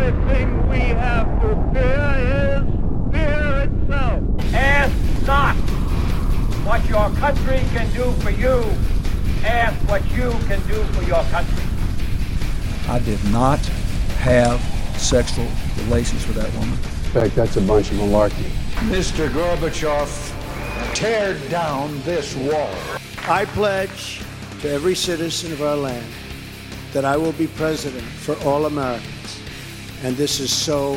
only thing we have to fear is fear itself. Ask not what your country can do for you. Ask what you can do for your country. I did not have sexual relations with that woman. In fact, that's a bunch of malarkey. Mr. Gorbachev, tear down this wall. I pledge to every citizen of our land that I will be president for all Americans, and this is so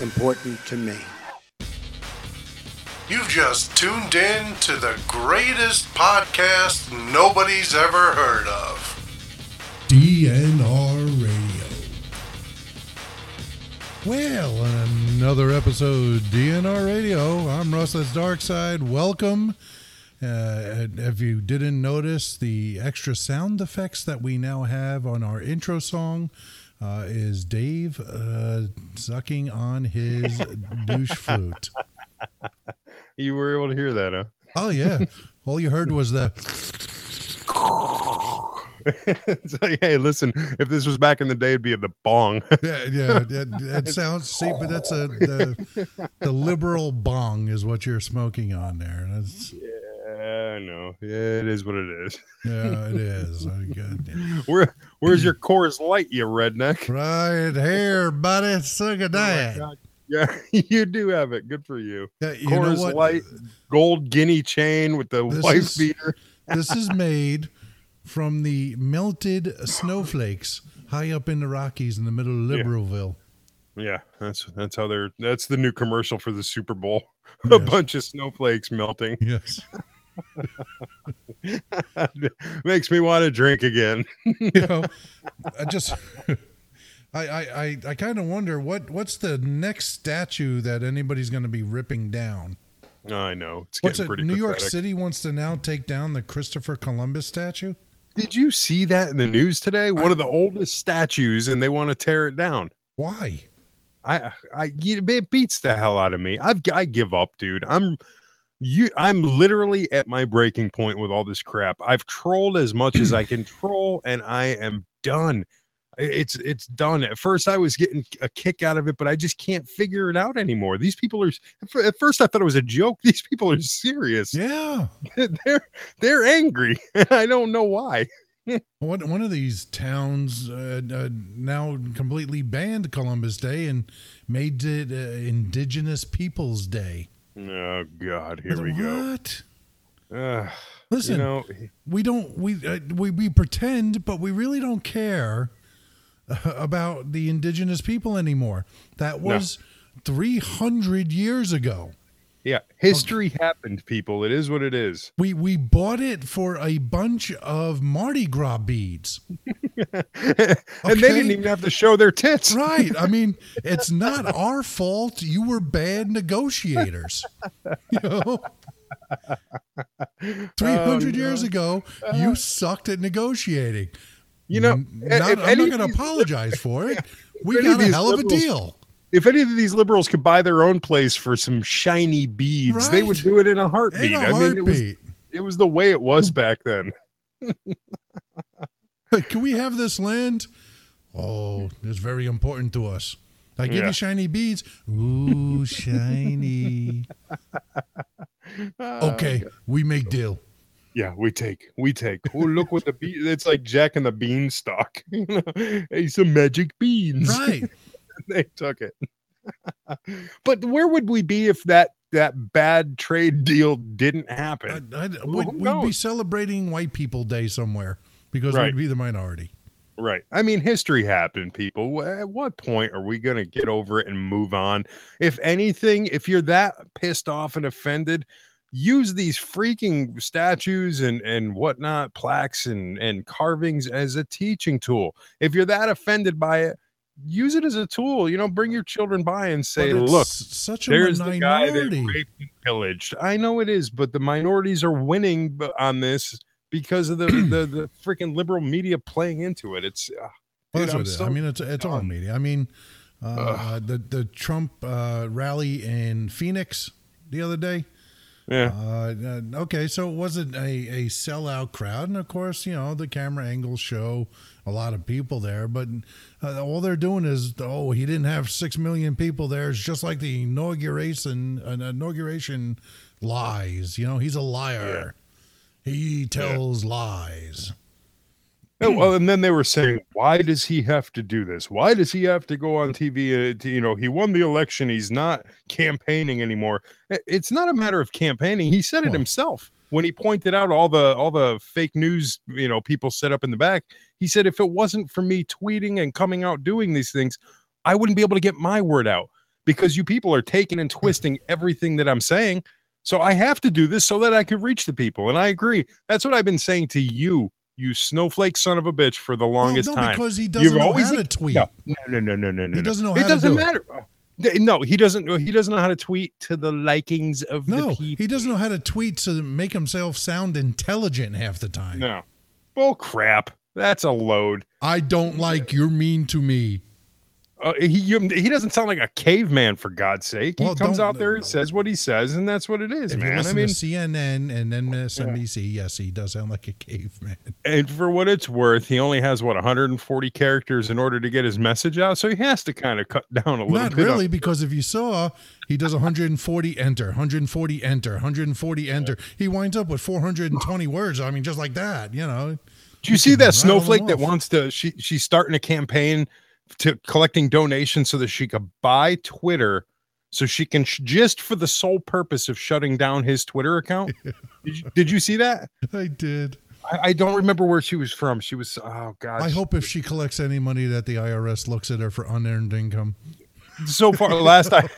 important to me. You've just tuned in to the greatest podcast nobody's ever heard of. DNR Radio. Well, another episode of DNR Radio. I'm Russell's Dark Side. Welcome. If you didn't notice, the extra sound effects that we now have on our intro song is Dave sucking on his douche flute. You were able to hear that, huh? Oh, yeah. All you heard was the... It's like, hey, listen, if this was back in the day, it'd be the bong. That sounds, see, but that's the liberal bong is what you're smoking on there. That's... Yeah, I know. Yeah, it is what it is. Yeah, it is. Oh, God. Where's your Coors Light, you redneck? Right here, buddy. Look at that. Oh, yeah, you do have it. Good for you. You Coors Light, gold guinea chain with the wife beater. This is made from the melted snowflakes high up in the Rockies in the middle of Liberalville. Yeah, that's how they're. That's the new commercial for the Super Bowl. Yes. A bunch of snowflakes melting. Yes. Makes me want to drink again. You know, I kind of wonder what's the next statue that anybody's going to be ripping down. I know. It's getting pretty pathetic. New York City wants to now take down the Christopher Columbus statue. Did you see that in the news today? One of the oldest statues, and they want to tear it down. Why? It beats the hell out of me. I give up, dude. I'm literally at my breaking point with all this crap. I've trolled as much as I can troll, and I am done. It's done. At first, I was getting a kick out of it, but I just can't figure it out anymore. These people are. At first, I thought it was a joke. These people are serious. Yeah, they're angry, and I don't know why. One of these towns now completely banned Columbus Day and made it Indigenous People's Day. Oh God, here we go. What? Listen, you know, we pretend, but we really don't care about the indigenous people anymore. That was 300 years ago. Yeah, history happened, people. It is what it is. We bought it for a bunch of Mardi Gras beads. And they didn't even have to show their tits. Right. I mean, it's not our fault. You were bad negotiators. You know? 300 years ago, you sucked at negotiating. You know, I'm not going to apologize for it. We got a hell of a deal. If any of these liberals could buy their own place for some shiny beads, right, they would do it in a heartbeat. I mean, it was the way it was back then. Can we have this land? Oh, it's very important to us. I give you shiny beads. Ooh, shiny. Okay, we make deal. Yeah, we take. Oh, look what the beads. It's like Jack and the Beanstalk. Hey, some magic beans. Right. They took it. But where would we be if that bad trade deal didn't happen? We'd be celebrating White People Day somewhere because we'd be the minority. Right. I mean, history happened, people. At what point are we going to get over it and move on? If anything, if you're that pissed off and offended, use these freaking statues and whatnot, plaques and carvings as a teaching tool. If you're that offended by it, use it as a tool, you know. Bring your children by and say, "Look, there's the guy that raped and pillaged." I know it is, but the minorities are winning on this because of the freaking liberal media playing into it. It's I mean, it's all media. I mean, the Trump rally in Phoenix the other day. Yeah. Okay, so it wasn't a sellout crowd. And, of course, you know, the camera angles show a lot of people there. But all they're doing is, oh, he didn't have 6 million people there. It's just like the inauguration lies. You know, he's a liar. Yeah. He tells lies. Oh, well, and then they were saying, why does he have to do this? Why does he have to go on TV? You know, he won the election. He's not campaigning anymore. It's not a matter of campaigning. He said it himself when he pointed out all the fake news, you know, people set up in the back. He said, if it wasn't for me tweeting and coming out doing these things, I wouldn't be able to get my word out because you people are taking and twisting everything that I'm saying. So I have to do this so that I could reach the people. And I agree. That's what I've been saying to you. You snowflake son of a bitch for the longest time. Because he doesn't know how to tweet. No. He doesn't know how to do it. It doesn't matter. No, he doesn't know how to tweet to the likings of the people. He doesn't know how to tweet to make himself sound intelligent half the time. No. Bull crap. That's a load. I don't like you're mean to me. He doesn't sound like a caveman, for God's sake. He comes out there and says what he says, and that's what it is, man. I mean, CNN and MSNBC, yes, he does sound like a caveman. And for what it's worth, he only has, 140 characters in order to get his message out, so he has to kind of cut down a little bit. Not really, because if you saw, he does 140 enter, 140 enter, 140 enter. He winds up with 420 words, I mean, just like that, you know. Do you see that snowflake that wants to, she's starting a campaign to collecting donations so that she could buy Twitter so she can just for the sole purpose of shutting down his Twitter account. Did you see that? I did. I don't remember where she was from. She was, oh God. I hope if she collects any money that the IRS looks at her for unearned income. So far, last I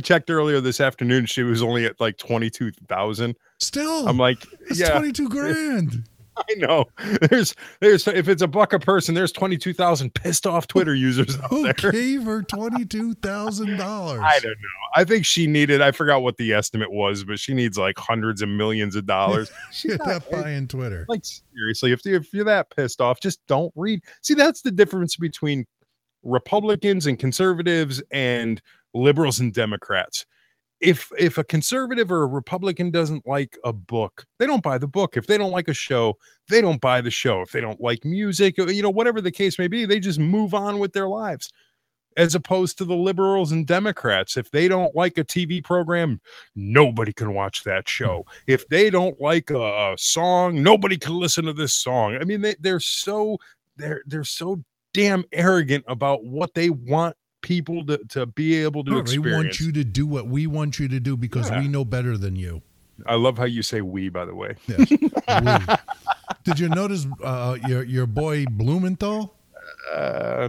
checked earlier this afternoon, she was only at like 22,000. Still, I'm like, it's 22 grand. I know. There's if it's $1 a person, there's 22,000 pissed off Twitter users out there. Who gave her $22,000? I don't know. I think she needed, I forgot what the estimate was, but she needs like hundreds of millions of dollars. She's not buying Twitter. Like seriously, if you're that pissed off, just don't read. See, that's the difference between Republicans and conservatives and liberals and Democrats. If a conservative or a Republican doesn't like a book, they don't buy the book. If they don't like a show, they don't buy the show. If they don't like music, you know, whatever the case may be, they just move on with their lives. As opposed to the liberals and Democrats, if they don't like a TV program, nobody can watch that show. If they don't like a song, nobody can listen to this song. I mean, they're so damn arrogant about what they want people to be able to experience. We want you to do what we want you to do because we know better than you. I love how you say we, by the way. Yeah. Did you notice your boy Blumenthal?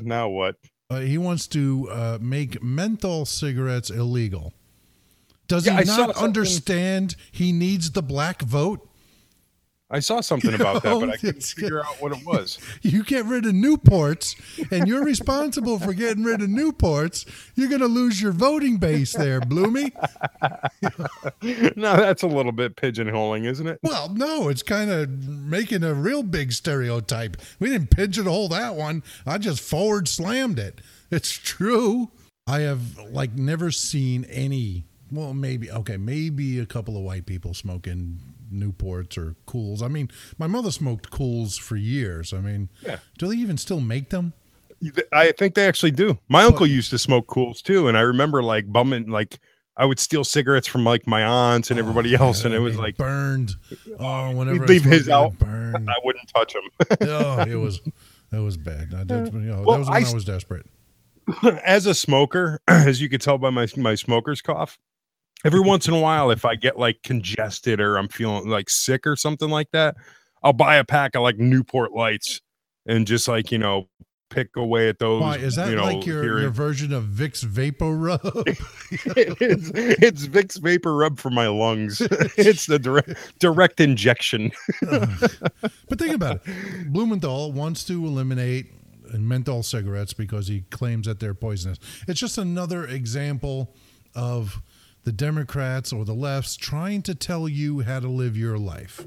Now what? He wants to make menthol cigarettes illegal. Does he not understand he needs the black vote? I saw something about that, but I couldn't figure out what it was. You get rid of Newports, and you're responsible for getting rid of Newports. You're going to lose your voting base there, Bloomy. No, that's a little bit pigeonholing, isn't it? Well, no, it's kind of making a real big stereotype. We didn't pigeonhole that one. I just forward slammed it. It's true. I have, never seen any, well, maybe a couple of white people smoking Newports or Cools. I mean, my mother smoked Cools for years. I mean, do they even still make them? I think they actually do. My uncle used to smoke Cools too, and I remember bumming. I would steal cigarettes from my aunts and everybody else, and it was burned. Oh, whenever leave his out, burned. I wouldn't touch them. Oh, that was bad. I did. That was when I was desperate. As a smoker, as you could tell by my smoker's cough. Every once in a while, if I get congested or I'm feeling sick or something like that, I'll buy a pack of Newport Lights and just pick away at those. Why is that your version of Vicks Vapor Rub? It's Vicks Vapor Rub for my lungs. It's the direct injection. But think about it. Blumenthal wants to eliminate menthol cigarettes because he claims that they're poisonous. It's just another example of the Democrats or the left's trying to tell you how to live your life.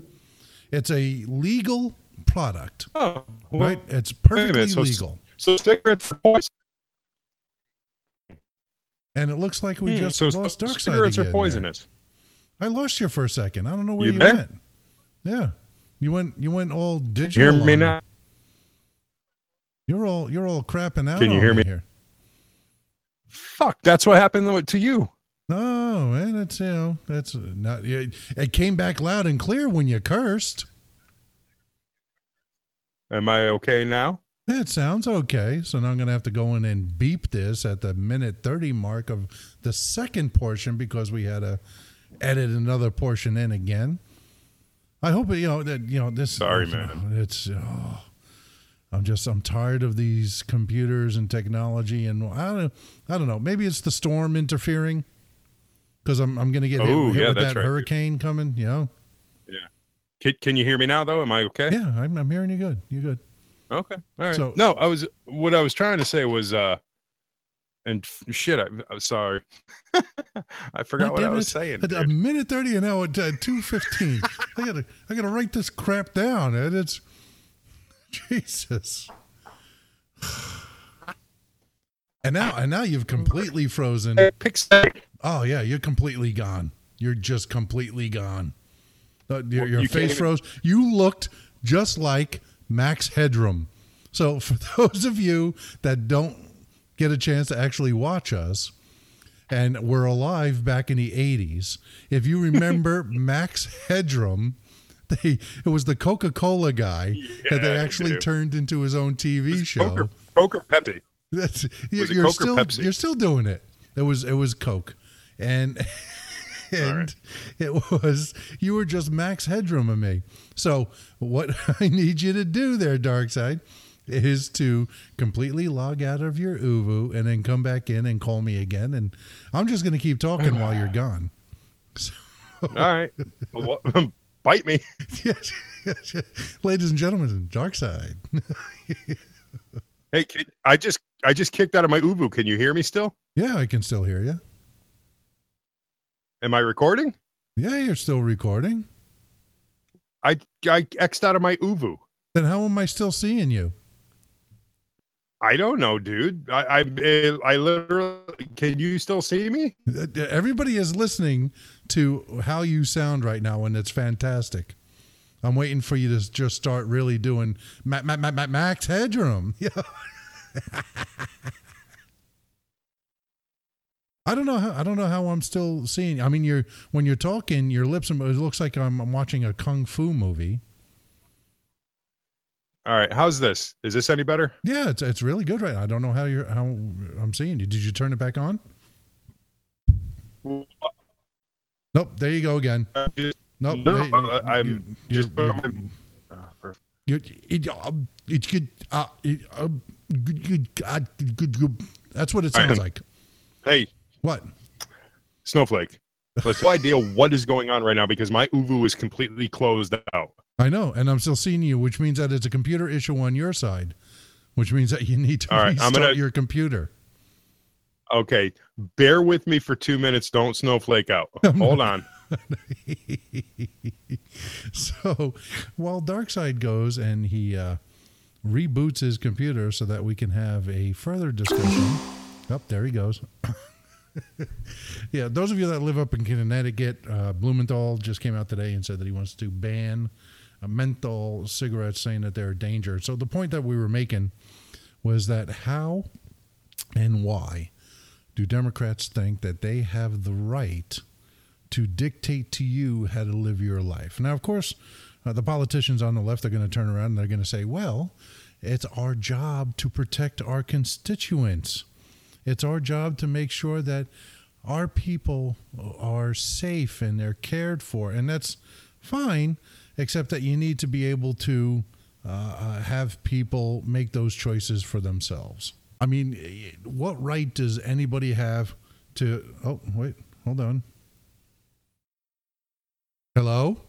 It's a legal product. Oh, well, right? It's perfectly legal. So cigarettes are poison. And it looks like we just lost Dark Side. Cigarettes are poisonous. I lost you for a second. I don't know where you went. Yeah. You went all digital. Can you hear me now? You're all crapping out. Can you hear me here? Fuck, that's what happened to you. No, man, that's not. It came back loud and clear when you cursed. Am I okay now? It sounds okay. So now I'm going to have to go in and beep this at the minute 30 mark of the second portion because we had to edit another portion in again. I hope this. Sorry, man. I'm tired of these computers and technology, and I don't know. Maybe it's the storm interfering because I'm going to get hit with that hurricane coming. You know. Yeah. Can you hear me now though? Am I okay? Yeah, I'm hearing you good. You good? Okay. All right. So, no, what I was trying to say was, I'm sorry. I forgot what I was saying. Dude. A minute 30 and now at 2:15. I gotta write this crap down. And it's Jesus. And now you've completely frozen. Oh yeah. You're completely gone. You're just completely gone. Your face froze. You looked just like Max Headroom. So for those of you that don't get a chance to actually watch us and were alive back in the 80s, if you remember Max Headroom, it was the Coca-Cola guy that they actually turned into his own TV show. Coke or Pepsi? You're still doing it. It was Coke. And right. It was, you were just Max Headroom and me. So what I need you to do there, Dark Side, is to completely log out of your Ubu and then come back in and call me again. And I'm just going to keep talking while you're gone. So. All right. Well, bite me. Yes. Ladies and gentlemen, Dark Side. Hey, I just kicked out of my Ubu. Can you hear me still? Yeah, I can still hear you. Am I recording? Yeah, you're still recording. I X'd out of my Ubu. Then how am I still seeing you? I don't know, dude. I literally, can you still see me? Everybody is listening to how you sound right now, and it's fantastic. I'm waiting for you to just start really doing Max Headroom. Yeah. I don't know how I'm still seeing. I mean, when you're talking, your lips. It looks like I'm watching a kung fu movie. All right, how's this? Is this any better? Yeah, it's really good right now. I don't know how I'm seeing you. Did you turn it back on? Nope. There you go again. Nope. No, I'm just. It's good. Good. That's what it sounds like. Hey. What? Snowflake. Let's no idea what is going on right now because my Uvu is completely closed out. I know, and I'm still seeing you, which means that it's a computer issue on your side, which means that you need to restart your computer. Okay, bear with me for 2 minutes. Don't snowflake out. Hold on. So while Darkside goes and he reboots his computer so that we can have a further discussion. Oh, there he goes. Yeah, those of you that live up in Connecticut, Blumenthal just came out today and said that he wants to ban menthol cigarettes, saying that they're a danger. So the point that we were making was that how and why do Democrats think that they have the right to dictate to you how to live your life? Now, of course, the politicians on the left are going to turn around and they're going to say, well, it's our job to protect our constituents. It's our job to make sure that our people are safe and they're cared for. And that's fine, except that you need to be able to have people make those choices for themselves. I mean, what right does anybody have to... Oh, wait, hold on. Hello?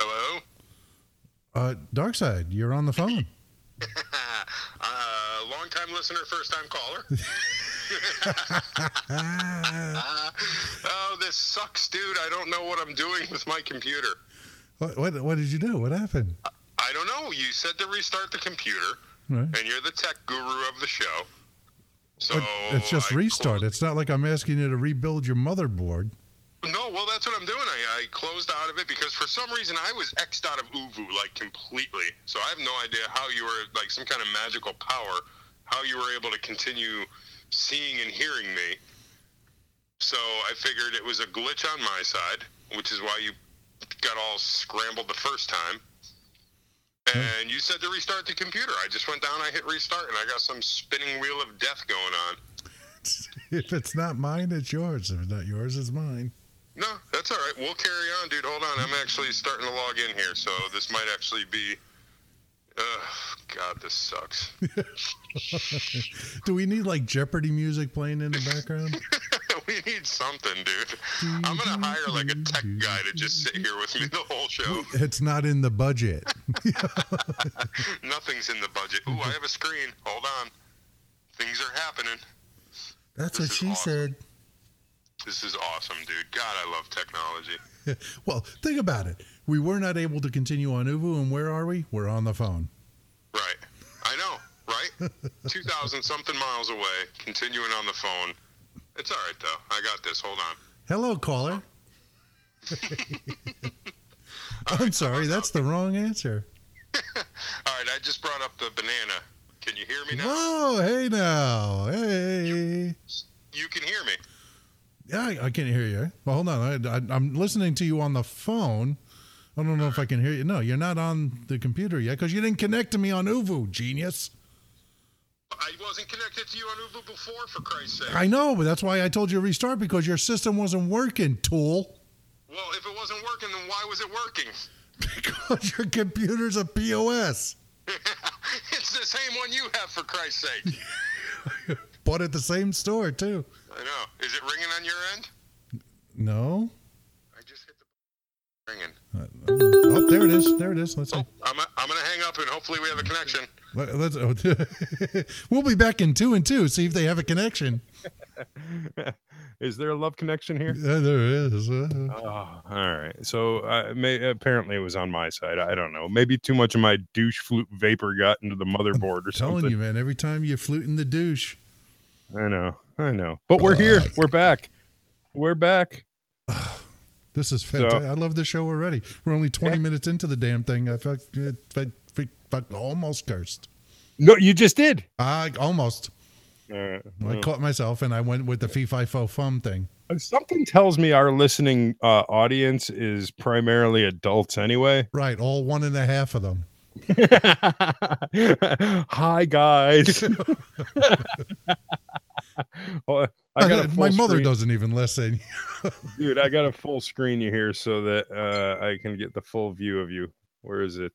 Hello? Darkside, you're on the phone. Long-time listener, first-time caller. Oh, this sucks, dude. I don't know what I'm doing with my computer. What did you do? What happened? I don't know. You said to restart the computer, right. And you're the tech guru of the show. So it's just restart. It's not like I'm asking you to rebuild your motherboard. No, well, that's what I'm doing. I closed out of it because for some reason I was X'd out of Ubu, like, completely. So I have no idea how you were, like, some kind of magical power, how you were able to continue seeing and hearing me. So I figured it was a glitch on my side, which is why you got all scrambled the first time. And you said to restart the computer. I just went down, I hit restart, and I got some spinning wheel of death going on. If it's not mine, it's yours. If it's not yours, it's mine. No, that's all right. We'll carry on, dude. Hold on. I'm actually starting to log in here, so this might actually be... God, this sucks. Do we need, like, Jeopardy music playing in the background? We need something, dude. I'm going to hire, like, a tech guy to just sit here with me the whole show. It's not in the budget. Nothing's in the budget. Ooh, I have a screen. Hold on. Things are happening. That's what she said. This is awesome, dude. God, I love technology. Well, think about it. We were not able to continue on Ubu, and where are we? We're on the phone. Right. I know, right? 2,000-something miles away, continuing on the phone. It's all right, though. I got this. Hold on. Hello, caller. I'm sorry. That's the wrong answer. All right. I just brought up the banana. Can you hear me now? Oh, hey now. Hey. You can hear me. Yeah, I can hear you. Well, hold on. I'm listening to you on the phone. I don't know if I can hear you. No, you're not on the computer yet because you didn't connect to me on Uvu, genius. I wasn't connected to you on Ubu before, for Christ's sake. I know, but that's why I told you to restart, because your system wasn't working, tool. Well, if it wasn't working, then why was it working? Because your computer's a POS. It's the same one you have, for Christ's sake. Bought at the same store, too. I know. Is it ringing on your end? No. I just hit the ringing. Oh, there it is. There it is. Let's see. I'm going to hang up, and hopefully we have a connection. Let's, we'll be back in 2 and 2, see if they have a connection. Is there a love connection here? Yeah, there is. Oh, all right. So apparently it was on my side. I don't know. Maybe too much of my douche flute vapor got into the motherboard or something. I'm telling you, man, every time you're fluting the douche. I know. But we're here. We're back. This is fantastic. So, I love this show already. We're only 20 minutes into the damn thing. I almost cursed. No, you just did. Almost. I caught myself, and I went with the fee-fi-fo-fum thing. Something tells me our listening audience is primarily adults anyway. Right, all 1.5 of them. Hi, guys. Well, my mother screen. Doesn't even listen. Dude, I got a full screen here so that I can get the full view of you. Where is it?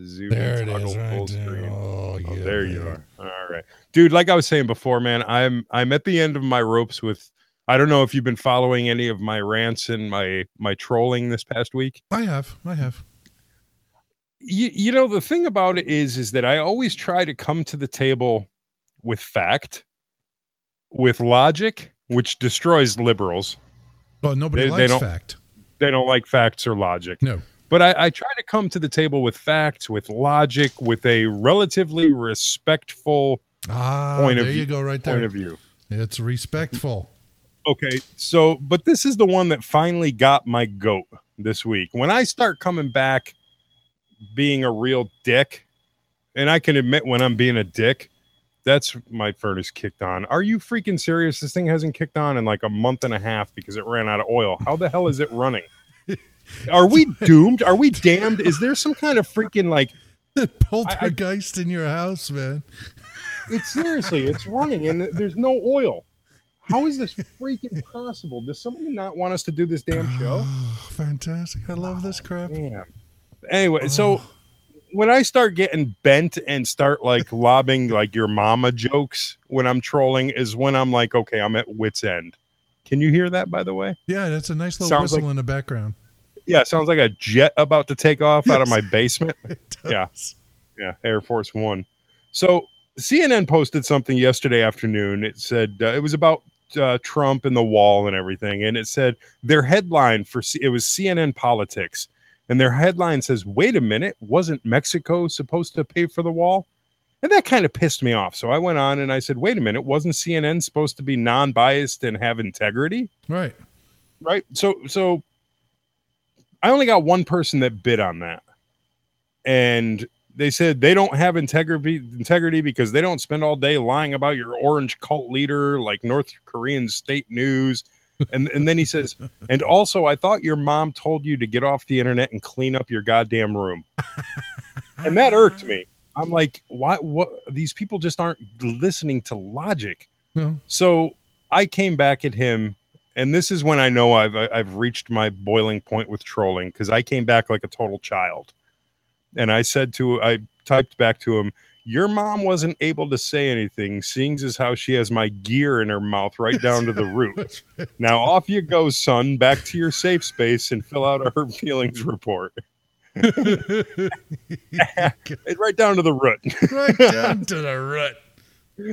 Zoom there it is, right there. Oh, yeah, there you are. All right, dude. Like I was saying before, man, I'm at the end of my ropes with. I don't know if you've been following any of my rants and my trolling this past week. I have. You know, the thing about it is that I always try to come to the table with fact, with logic, which destroys liberals. Well, nobody likes fact. They don't like facts or logic. No. But I try to come to the table with facts, with logic, with a relatively respectful point of view. There you go, right there. Point of view. It's respectful. Okay, so, but this is the one that finally got my goat this week. When I start coming back being a real dick, and I can admit when I'm being a dick, that's my furnace kicked on. Are you freaking serious? This thing hasn't kicked on in like a month and a half because it ran out of oil. How the hell is it running? Are we doomed? Are we damned? Is there some kind of freaking like poltergeist in your house, man? It's seriously, it's running and there's no oil. How is this freaking possible? Does somebody not want us to do this damn show? Oh, fantastic. I love this crap. Damn. Anyway, so when I start getting bent and start like lobbing like your mama jokes when I'm trolling is when I'm like, okay, I'm at wit's end. Can you hear that, by the way? Yeah, that's a nice little whistle in the background. Yeah, sounds like a jet about to take off out of my basement. Yeah, Air Force One. So CNN posted something yesterday afternoon. It said it was about Trump and the wall and everything. And it said their headline it was CNN Politics. And their headline says, wait a minute, wasn't Mexico supposed to pay for the wall? And that kind of pissed me off. So I went on and I said, wait a minute, wasn't CNN supposed to be non-biased and have integrity? Right. Right. So I only got one person that bid on that. And they said they don't have integrity because they don't spend all day lying about your orange cult leader like North Korean state news. And then he says, and also I thought your mom told you to get off the internet and clean up your goddamn room. And that irked me. I'm like, why? What? These people just aren't listening to logic. No. So I came back at him, and this is when I know I've reached my boiling point with trolling, because I came back like a total child. And I typed back to him, your mom wasn't able to say anything, seeing as how she has my gear in her mouth right down to the root. Now off you go, son, back to your safe space and fill out a hurt feelings report. Right down to the root. Right down to the root.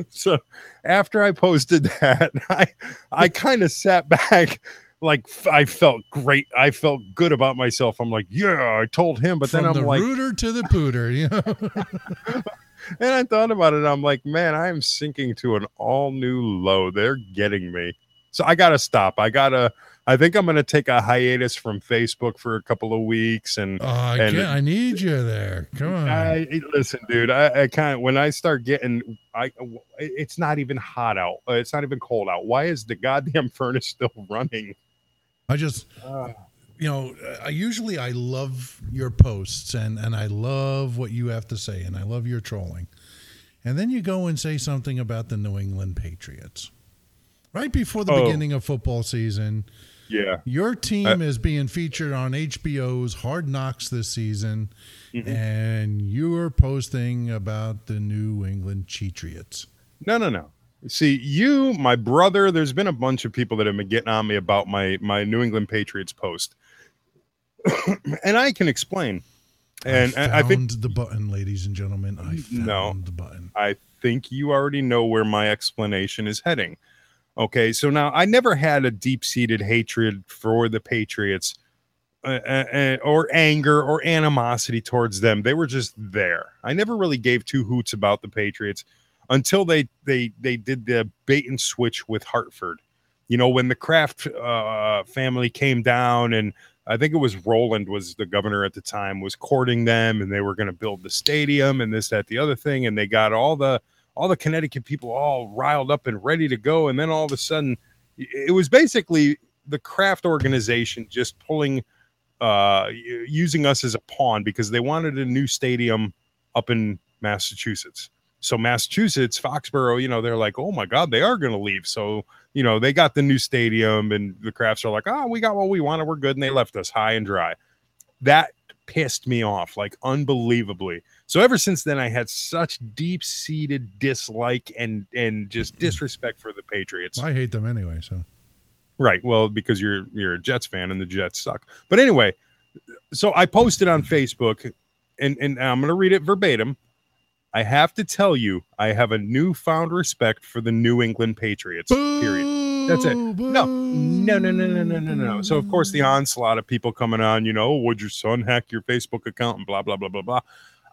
So after I posted that, I kind of sat back like I felt great. I felt good about myself. I'm like, yeah, I told him. But then I'm like, from the rooter to the pooter, you know. And I thought about it. I'm like, man, I'm sinking to an all new low. They're getting me. So I gotta stop. I think I'm gonna take a hiatus from Facebook for a couple of weeks. And I need you there. Come on. Listen, dude. I kind of, when I start getting, it's not even hot out. It's not even cold out. Why is the goddamn furnace still running? I just, I love your posts and I love what you have to say and I love your trolling, and then you go and say something about the New England Patriots. Right before the beginning of football season, yeah, your team is being featured on HBO's Hard Knocks this season, mm-hmm. and you are posting about the New England Patriots. No. See, you, my brother, there's been a bunch of people that have been getting on me about my New England Patriots post, and I can explain. And I found the button, ladies and gentlemen. I found the button. I think you already know where my explanation is heading. Okay, so now I never had a deep-seated hatred for the Patriots or anger or animosity towards them. They were just there. I never really gave two hoots about the Patriots until they did the bait and switch with Hartford. You know, when the Kraft family came down, and I think it was Roland was the governor at the time, was courting them, and they were going to build the stadium and this, that, the other thing, and they got all the Connecticut people all riled up and ready to go. And then all of a sudden it was basically the Kraft organization just pulling, using us as a pawn because they wanted a new stadium up in Massachusetts. So Massachusetts, Foxborough, they're like, oh my God, they are going to leave. So, they got the new stadium and the Krafts are like, oh, we got what we wanted. We're good. And they left us high and dry. That pissed me off like unbelievably. So ever since then, I had such deep-seated dislike and just disrespect for the Patriots. Well, I hate them anyway, so. Right, well, because you're a Jets fan and the Jets suck. But anyway, so I posted on Facebook, and I'm going to read it verbatim. I have to tell you, I have a newfound respect for the New England Patriots, period. That's it. No. So, of course, the onslaught of people coming on, would your son hack your Facebook account and blah, blah, blah, blah, blah.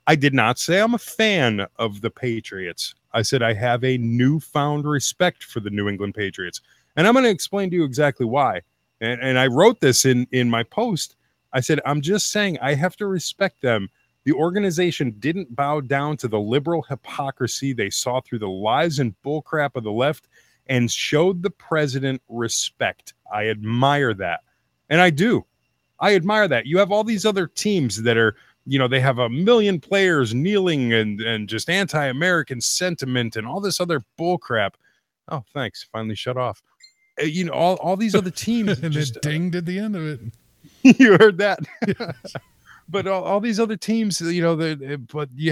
I did not say I'm a fan of the Patriots. I said I have a newfound respect for the New England Patriots. And I'm going to explain to you exactly why. And I wrote this in my post. I said, I'm just saying I have to respect them. The organization didn't bow down to the liberal hypocrisy they saw through the lies and bullcrap of the left and showed the president respect. I admire that. And I do. I admire that. You have all these other teams that are, they have a million players kneeling and just anti-American sentiment and all this other bullcrap. Oh, thanks. Finally shut off. All these other teams. And just, it dinged at the end of it. You heard that. But all these other teams, but you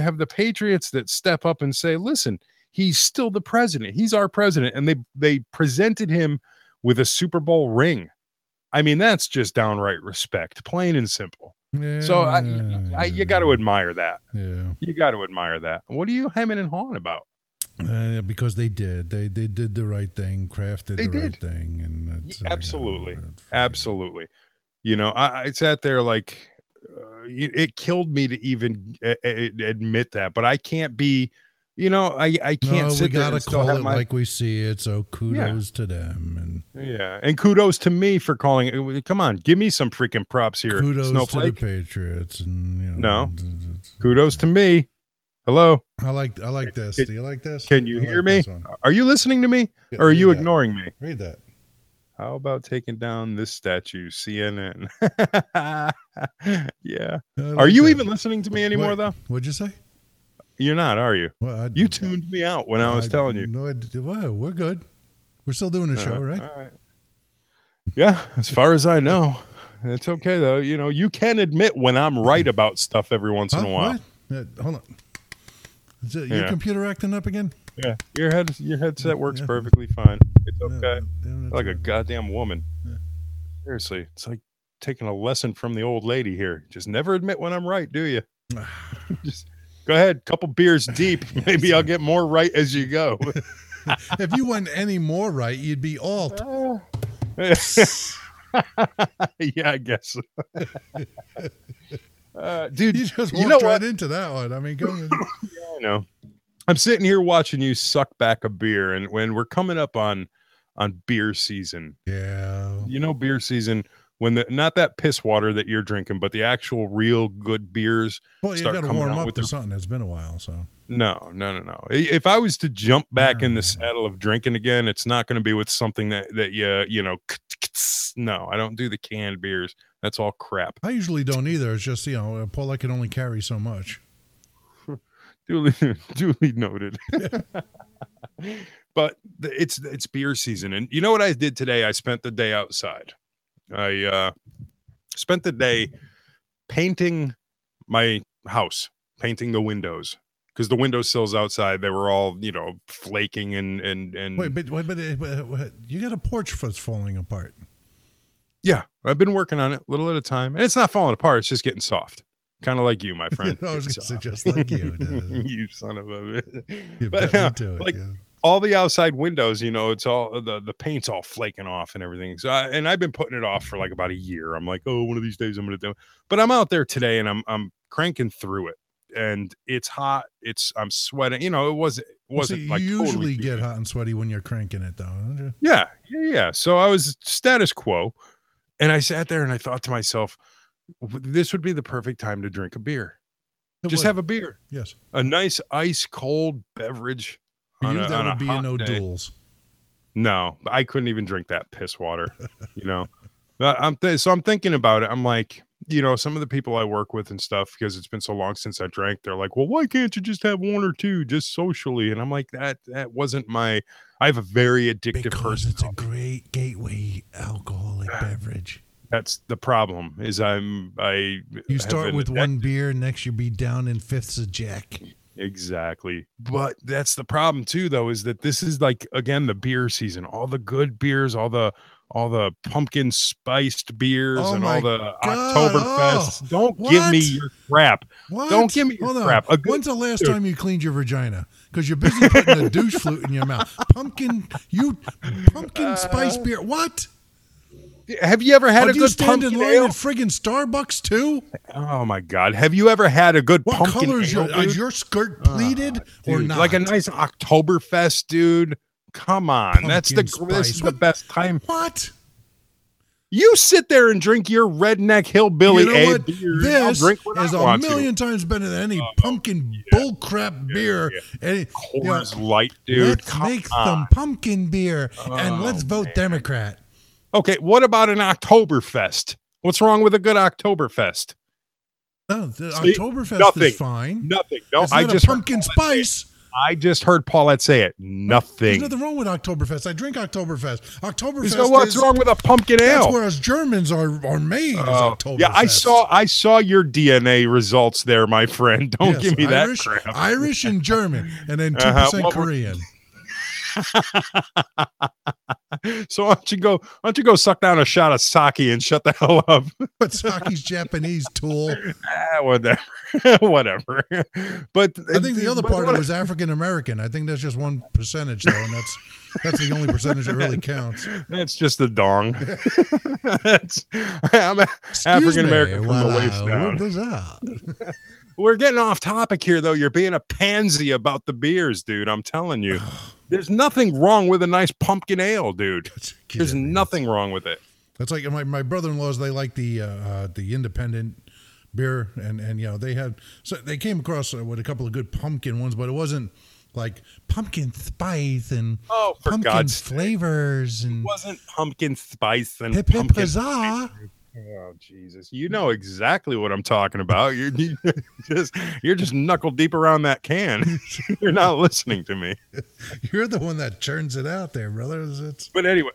have the Patriots that step up and say, listen, he's still the president. He's our president. And they presented him with a Super Bowl ring. I mean, that's just downright respect, plain and simple. Yeah, so you got to admire that. Yeah, you got to admire that. What are you hemming and hawing about? Because they did. They did the right thing. Kraft did right thing, and that's, absolutely. I sat there like it killed me to even admit that, but I can't be you know, I can't sit there and still have my... like we see it, so kudos to them. And yeah, and kudos to me for calling it. Come on, give me some freaking props here, kudos Snowflake. To the Patriots. And, you know, no, kudos to me. Hello? I like this. Do you like this? Can you hear me? Are you listening to me, or are you ignoring me? Read that. How about taking down this statue, CNN? Yeah. Are you even listening to me anymore, though? What'd you say? You're not, are you? Well, you tuned me out when I was telling you. No, well, we're good. We're still doing a show, right? All right? Yeah, as far as I know. It's okay, though. You know, you can admit when I'm right about stuff every once in a while. What? Hold on. Is it your computer acting up again? Yeah, your headset works perfectly fine. It's okay. Like a goddamn woman. Yeah. Seriously, it's like taking a lesson from the old lady here. Just never admit when I'm right, do you? Just go ahead, couple beers deep. Maybe I'll get more right as you go. If you went any more right, you'd be alt. Yeah, I guess. Dude, you just walked right into that one. I mean, go ahead. Yeah, I know. I'm sitting here watching you suck back a beer, and when we're coming up on beer season, you know, beer season, when not that piss water that you're drinking, but the actual real good beers. Well, you got to warm up to something. It's been a while, so no. If I was to jump back in the saddle of drinking again, it's not going to be with something that you know. No, I don't do the canned beers. That's all crap. I usually don't either. It's just, you know, Paul, I can only carry so much. Duly noted. But it's beer season, and you know what I did today? I spent the day outside. I spent the day painting my house, painting the windows, because the windowsills outside, they were all, you know, flaking and. Wait, but you got a porch that's falling apart. Yeah, I've been working on it a little at a time, and it's not falling apart. It's just getting soft. Kind of like you, my friend. I was going to say, just like you. You son of a bitch. But all the outside windows, you know, it's all the paint's all flaking off and everything. So, I've been putting it off for like about a year. I'm like, oh, one of these days I'm going to do it. But I'm out there today, and I'm cranking through it, and it's hot. I'm sweating. You know, it wasn't like you usually totally get hot and sweaty when you're cranking it, though, don't you? Yeah. So I was status quo, and I sat there and I thought to myself, this would be the perfect time to drink a beer. Have a beer. Yes. A nice ice cold beverage. For you, that would be no duels. No, I couldn't even drink that piss water. You know, so I'm thinking about it. I'm like, you know, some of the people I work with and stuff, because it's been so long since I drank, they're like, well, why can't you just have one or two just socially? And I'm like, that wasn't I have a very addictive person. It's a great gateway alcoholic beverage. That's the problem. Is you start with one beer, next you'll be down in fifths of Jack. Exactly. But that's the problem too, though, is that this is like, again, the beer season. All the good beers, all the pumpkin spiced beers, and all the Oktoberfest. Oh, don't give me your crap. What? Don't give me your crap. When's the last time you cleaned your vagina? Because you're busy putting a douche flute in your mouth. Pumpkin spice beer. What? Have you ever had a good pumpkin ale? Do you stand in line at friggin' Starbucks, too? Oh, my God. Have you ever had a good pumpkin ale? What color is your skirt pleated or not? Like a nice Oktoberfest, dude. Come on. Pumpkin this is the best time. What? You sit there and drink your redneck hillbilly beer. This is a million times better than any pumpkin bullcrap beer. Yeah. Coors Light, dude. Let's make some pumpkin beer, and let's vote Democrat. Okay, what about an Oktoberfest? What's wrong with a good Oktoberfest? No, the Oktoberfest is fine. Nothing. No, it's not a pumpkin spice. I just heard Paulette say it. Nothing. There's nothing wrong with Oktoberfest. I drink Oktoberfest. Oktoberfest. So what's wrong with a pumpkin ale? That's where us Germans are made. Oktoberfest. Yeah, I saw your DNA results there, my friend. Don't give me that crap. Irish and German, and then 2% Korean. So why don't you go suck down a shot of sake and shut the hell up? But sake's Japanese, tool. Whatever. But I think the other part of it was African American. I think that's just 1% though, and that's the only percentage that really counts. That's just the dong. I'm African American from the waist down. We're getting off topic here, though. You're being a pansy about the beers, dude. I'm telling you. There's nothing wrong with a nice pumpkin ale, dude. There's nothing wrong with it. That's like my brother-in-laws, they like the independent beer, and you know, they had, so they came across with a couple of good pumpkin ones, but it wasn't like pumpkin spice and pumpkin flavors. And it wasn't pumpkin spice and hip, pumpkin bazaar. Oh, Jesus. You know exactly what I'm talking about. You're just knuckle deep around that can. You're not listening to me. You're the one that churns it out there, brother. But anyway,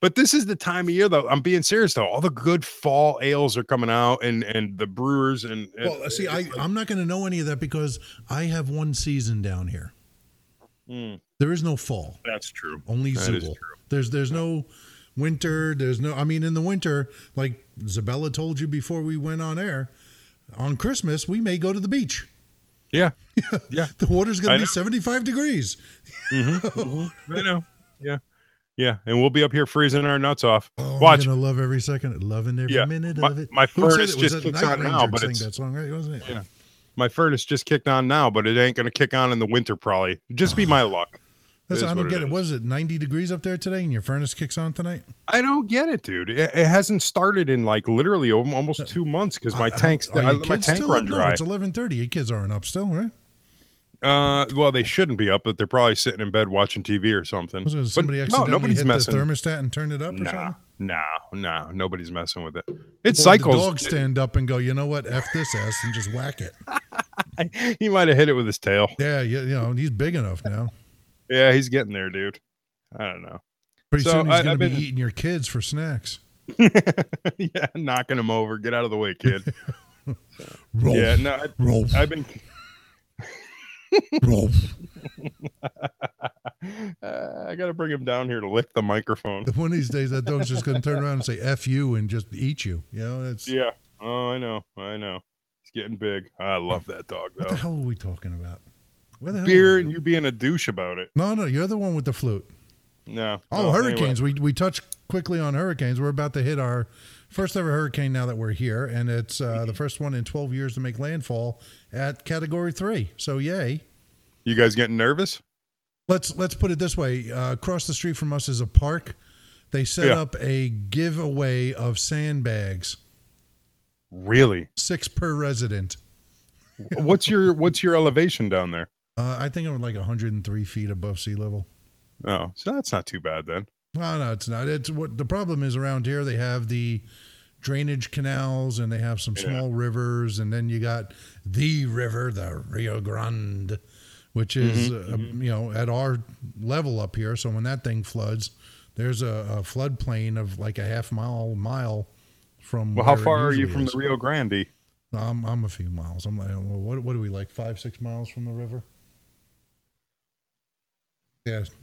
but this is the time of year, though. I'm being serious, though. All the good fall ales are coming out, and the brewers. I'm not going to know any of that because I have one season down here. Mm. There is no fall. That's true. Only Zool. There's no winter. In the winter, like Zabella told you before we went on air, on Christmas we may go to the beach. Yeah. The water's gonna be 75 degrees. Mm-hmm. I know. Yeah, and we'll be up here freezing our nuts off. Watch. I'm gonna love every second, loving every minute of it. My furnace just kicks on now, but it's that song, right? Wasn't it? Yeah. My furnace just kicked on now, but it ain't gonna kick on in the winter. Probably just be my luck. I don't get it. Was it 90 degrees up there today and your furnace kicks on tonight? I don't get it, dude. It hasn't started in like literally almost 2 months because my tank run dry. No, it's 11:30. Your kids aren't up still, right? Well, they shouldn't be up, but they're probably sitting in bed watching TV or something. So somebody accidentally hit the thermostat and turned it up or something? No, nobody's messing with it. It cycles. The dogs stand up and go, you know what? F this ass and just whack it. He might have hit it with his tail. Yeah, he's big enough now. Yeah, he's getting there, dude. I don't know. Pretty soon he's going to be eating your kids for snacks. Yeah, knocking them over. Get out of the way, kid. Rolf. Yeah, no. Rolf. I've been. Rolf. I got to bring him down here to lick the microphone. One of these days, that dog's just going to turn around and say "F you" and just eat you. You know, that's. Yeah. Oh, I know. It's getting big. I love that dog, though. What the hell are we talking about? Beer and you being a douche about it. No, you're the one with the flute. No. Oh, hurricanes. Anyway. We touched quickly on hurricanes. We're about to hit our first ever hurricane now that we're here, and it's the first one in 12 years to make landfall at Category 3. So, yay. You guys getting nervous? Let's put it this way. Across the street from us is a park. They set up a giveaway of sandbags. Really? 6 per resident. What's your elevation down there? I think I'm like 103 feet above sea level. Oh, so that's not too bad then. No, it's not. It's what the problem is around here. They have the drainage canals and they have some small rivers, and then you got the river, the Rio Grande, which is at our level up here. So when that thing floods, there's a floodplain of like a half mile from. Well, how far are you from the Rio Grande? I'm a few miles. I'm like, what are we, like 5-6 miles from the river?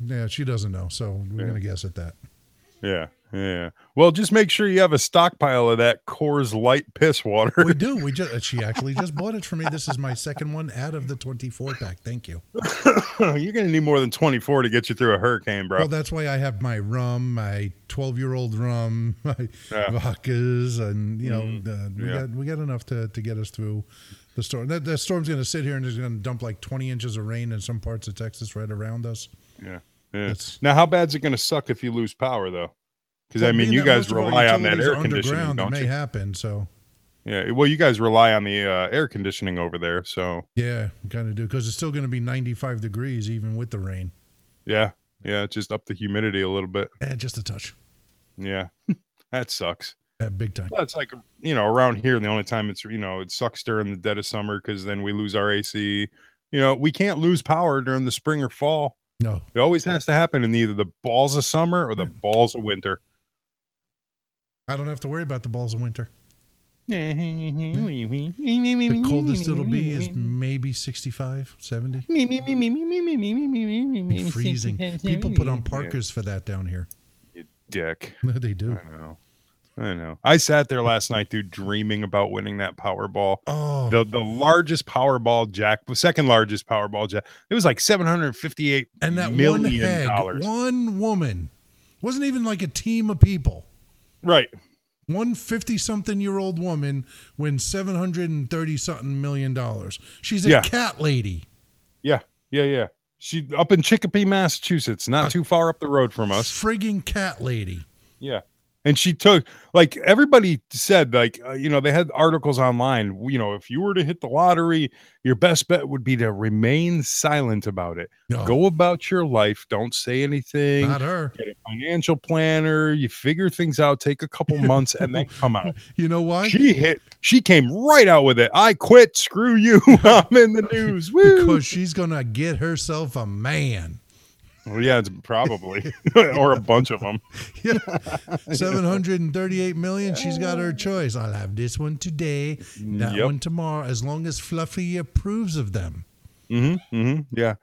Yeah, she doesn't know, so we're going to guess at that. Yeah. Well, just make sure you have a stockpile of that Coors Light piss water. We do. She actually just bought it for me. This is my second one out of the 24 pack. Thank you. You're going to need more than 24 to get you through a hurricane, bro. Well, that's why I have my rum, my 12-year-old rum, my vodkas, and we got enough to get us through the storm. That storm's going to sit here and it's going to dump like 20 inches of rain in some parts of Texas right around us. Yeah. Now, how bad's it going to suck if you lose power, though? Because you guys rely on that air conditioning, don't you? It may happen, so. Yeah, well, you guys rely on the air conditioning over there, so. Yeah, kind of do, because it's still going to be 95 degrees even with the rain. Yeah, just up the humidity a little bit. Just a touch. Yeah, that sucks. Big time. Well, it's like, around here, the only time it's, it sucks during the dead of summer because then we lose our AC. We can't lose power during the spring or fall. No, it always has to happen in either the balls of summer or the balls of winter. I don't have to worry about the balls of winter. The coldest it'll be is maybe 65, 70. Freezing. People put on parkas for that down here. You dick. They do. I know. I sat there last night, dude, dreaming about winning that Powerball. Oh, the largest Powerball jack, the second largest Powerball jack. It was like $758 and that $1 million. One woman, wasn't even like a team of people. Right. 150-something-year-old woman wins $730-something million. She's a cat lady. Yeah. She up in Chicopee, Massachusetts, not too far up the road from us. Frigging cat lady. Yeah. And she took, like, everybody said, like, you know, they had articles online, you know, if you were to hit the lottery, your best bet would be to remain silent about it. No. Go about your life. Don't say anything. Not her. Get a financial planner. You figure things out. Take a couple months and then come out. You know why? She came right out with it. I quit. Screw you. I'm in the news. Woo. Because she's going to get herself a man. Well, yeah, it's probably, or a bunch of them. Yeah. 738 million. She's got her choice. I'll have this one today, that one tomorrow, as long as Fluffy approves of them. Mm-hmm. Mm-hmm. Yeah.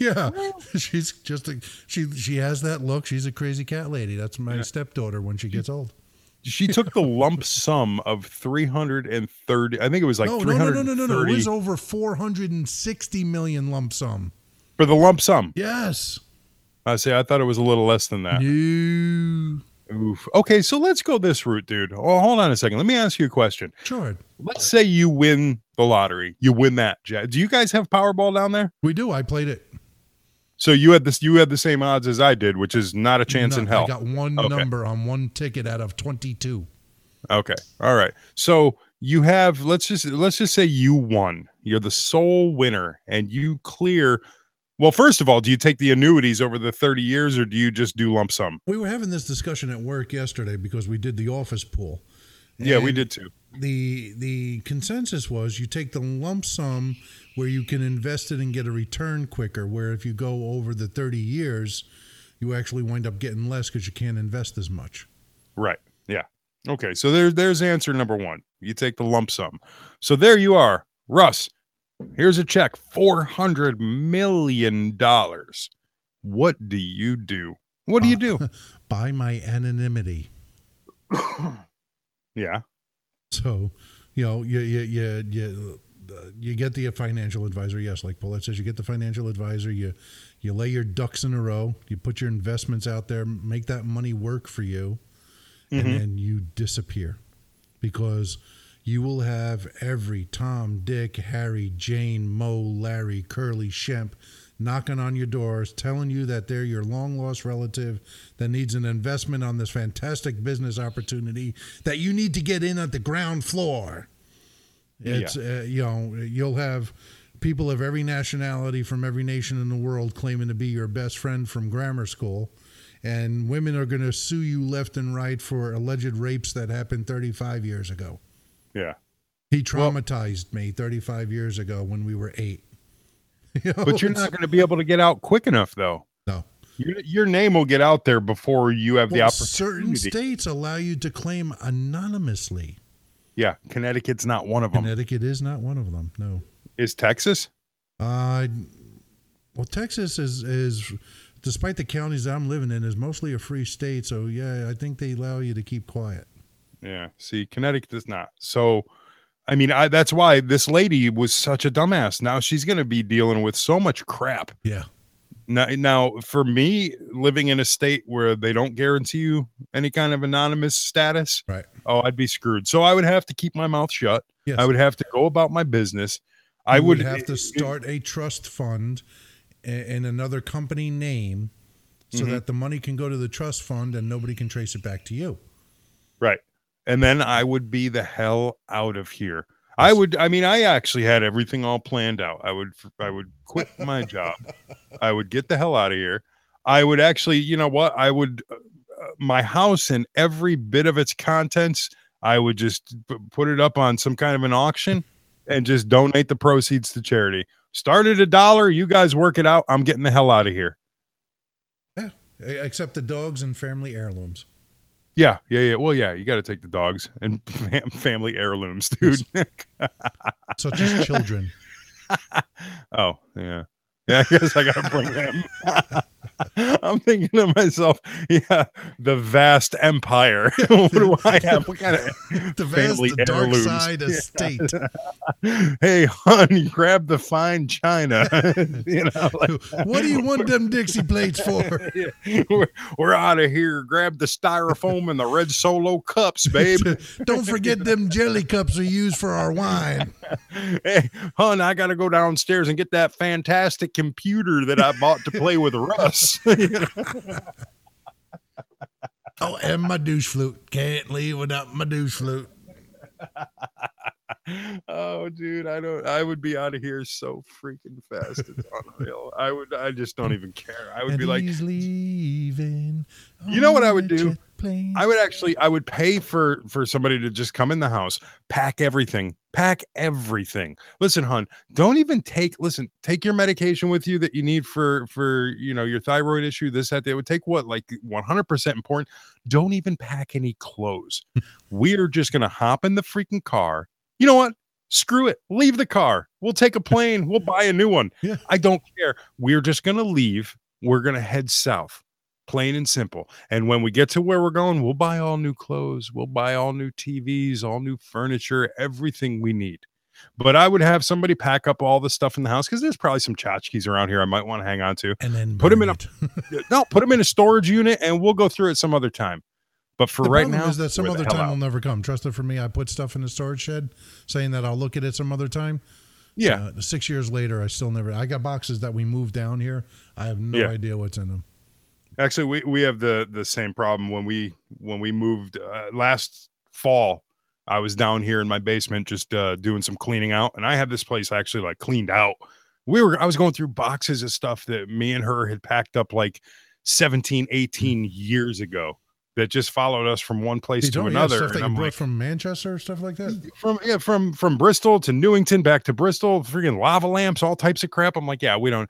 Yeah. She's just, she has that look. She's a crazy cat lady. That's my stepdaughter when she gets old. She took the lump sum of 330. I think it was like 330. No. It was over 460 million lump sum. For the lump sum. Yes. I say, I thought it was a little less than that. No. Oof. Okay, so let's go this route, dude. Oh, hold on a second. Let me ask you a question. Sure. Let's say you win the lottery. You win that. Do you guys have Powerball down there? We do. I played it. So you had this. You had the same odds as I did, which is not a chance in hell. I got one number on one ticket out of 22. Okay. All right. So you have, let's just say you won. You're the sole winner, and you clear. Well, first of all, do you take the annuities over the 30 years or do you just do lump sum? We were having this discussion at work yesterday because we did the office pool. Yeah, we did too. The consensus was you take the lump sum where you can invest it and get a return quicker, where if you go over the 30 years, you actually wind up getting less because you can't invest as much. Right. Yeah. Okay. So there's answer number one. You take the lump sum. So there you are, Russ. Here's a check, $400 million. What do you do? What do you do? Buy my anonymity. Yeah. So, you know, you get the financial advisor. Yes, like Paulette says, you get the financial advisor. You lay your ducks in a row. You put your investments out there. Make that money work for you. Mm-hmm. And then you disappear because you will have every Tom, Dick, Harry, Jane, Mo, Larry, Curly, Shemp knocking on your doors, telling you that they're your long-lost relative that needs an investment on this fantastic business opportunity that you need to get in at the ground floor. It's you know, you'll have people of every nationality from every nation in the world claiming to be your best friend from grammar school. And women are going to sue you left and right for alleged rapes that happened 35 years ago. Yeah. He traumatized me 35 years ago when we were 8. You know? But you're not going to be able to get out quick enough, though. No. Your name will get out there before you have the opportunity. Certain states allow you to claim anonymously. Yeah. Connecticut's not one of them. Connecticut is not one of them. No. Is Texas? Well, Texas is, despite the counties that I'm living in, is mostly a free state. So, yeah, I think they allow you to keep quiet. Yeah. See, Connecticut does not. So, I mean, that's why this lady was such a dumbass. Now she's going to be dealing with so much crap. Yeah. Now, for me, living in a state where they don't guarantee you any kind of anonymous status, right? Oh, I'd be screwed. So I would have to keep my mouth shut. Yes. I would have to go about my business. I would have to start a trust fund in another company name so that the money can go to the trust fund and nobody can trace it back to you. Right. And then I would be the hell out of here. I actually had everything all planned out. I would quit my job. I would get the hell out of here. I would actually, you know what? I would, my house and every bit of its contents, I would just put it up on some kind of an auction and just donate the proceeds to charity. Start at $1. You guys work it out. I'm getting the hell out of here. Yeah, except the dogs and family heirlooms. Yeah. Well, yeah, you got to take the dogs and family heirlooms, dude. Such as children. Oh, yeah. Yeah, I guess I got to bring them. I'm thinking to myself, yeah, the vast empire. What do I have? What kind of the vast the dark heirlooms? Side estate? Yeah. Hey, hon, grab the fine china. You know, like, what do you want them Dixie plates for? We're out of here. Grab the styrofoam and the red Solo cups, babe. Don't forget them jelly cups we use for our wine. Hey, hon, I got to go downstairs and get that fantastic computer that I bought to play with Russ. Oh, and my douche flute. Can't leave without my douche flute. Oh, dude, I would be out of here so freaking fast. It's unreal. I just don't even care. I would and be like, leaving. You know what I would do? I would pay for somebody to just come in the house, pack everything. Listen, hon, don't even take your medication with you that you need for, you know, your thyroid issue, this, that. They would take what, like 100% important. Don't even pack any clothes. We're just going to hop in the freaking car. You know what? Screw it. Leave the car. We'll take a plane. We'll buy a new one. Yeah. I don't care. We're just going to leave. We're going to head south. Plain and simple. And when we get to where we're going, we'll buy all new clothes. We'll buy all new TVs, all new furniture, everything we need. But I would have somebody pack up all the stuff in the house because there's probably some tchotchkes around here I might want to hang on to. And then put them in a storage unit and we'll go through it some other time. But for right now, is that some other time will never come. Trust it for me. I put stuff in the storage shed saying that I'll look at it some other time. Yeah. 6 years later, I got boxes that we moved down here. I have no idea what's in them. Actually, we have the same problem. When we moved last fall, I was down here in my basement just doing some cleaning out, and I had this place actually like cleaned out. I was going through boxes of stuff that me and her had packed up like 17, 18 years ago that just followed us from one place to another. Stuff that you brought from Manchester, stuff like that? From Bristol to Newington, back to Bristol, freaking lava lamps, all types of crap. I'm like, yeah, we don't.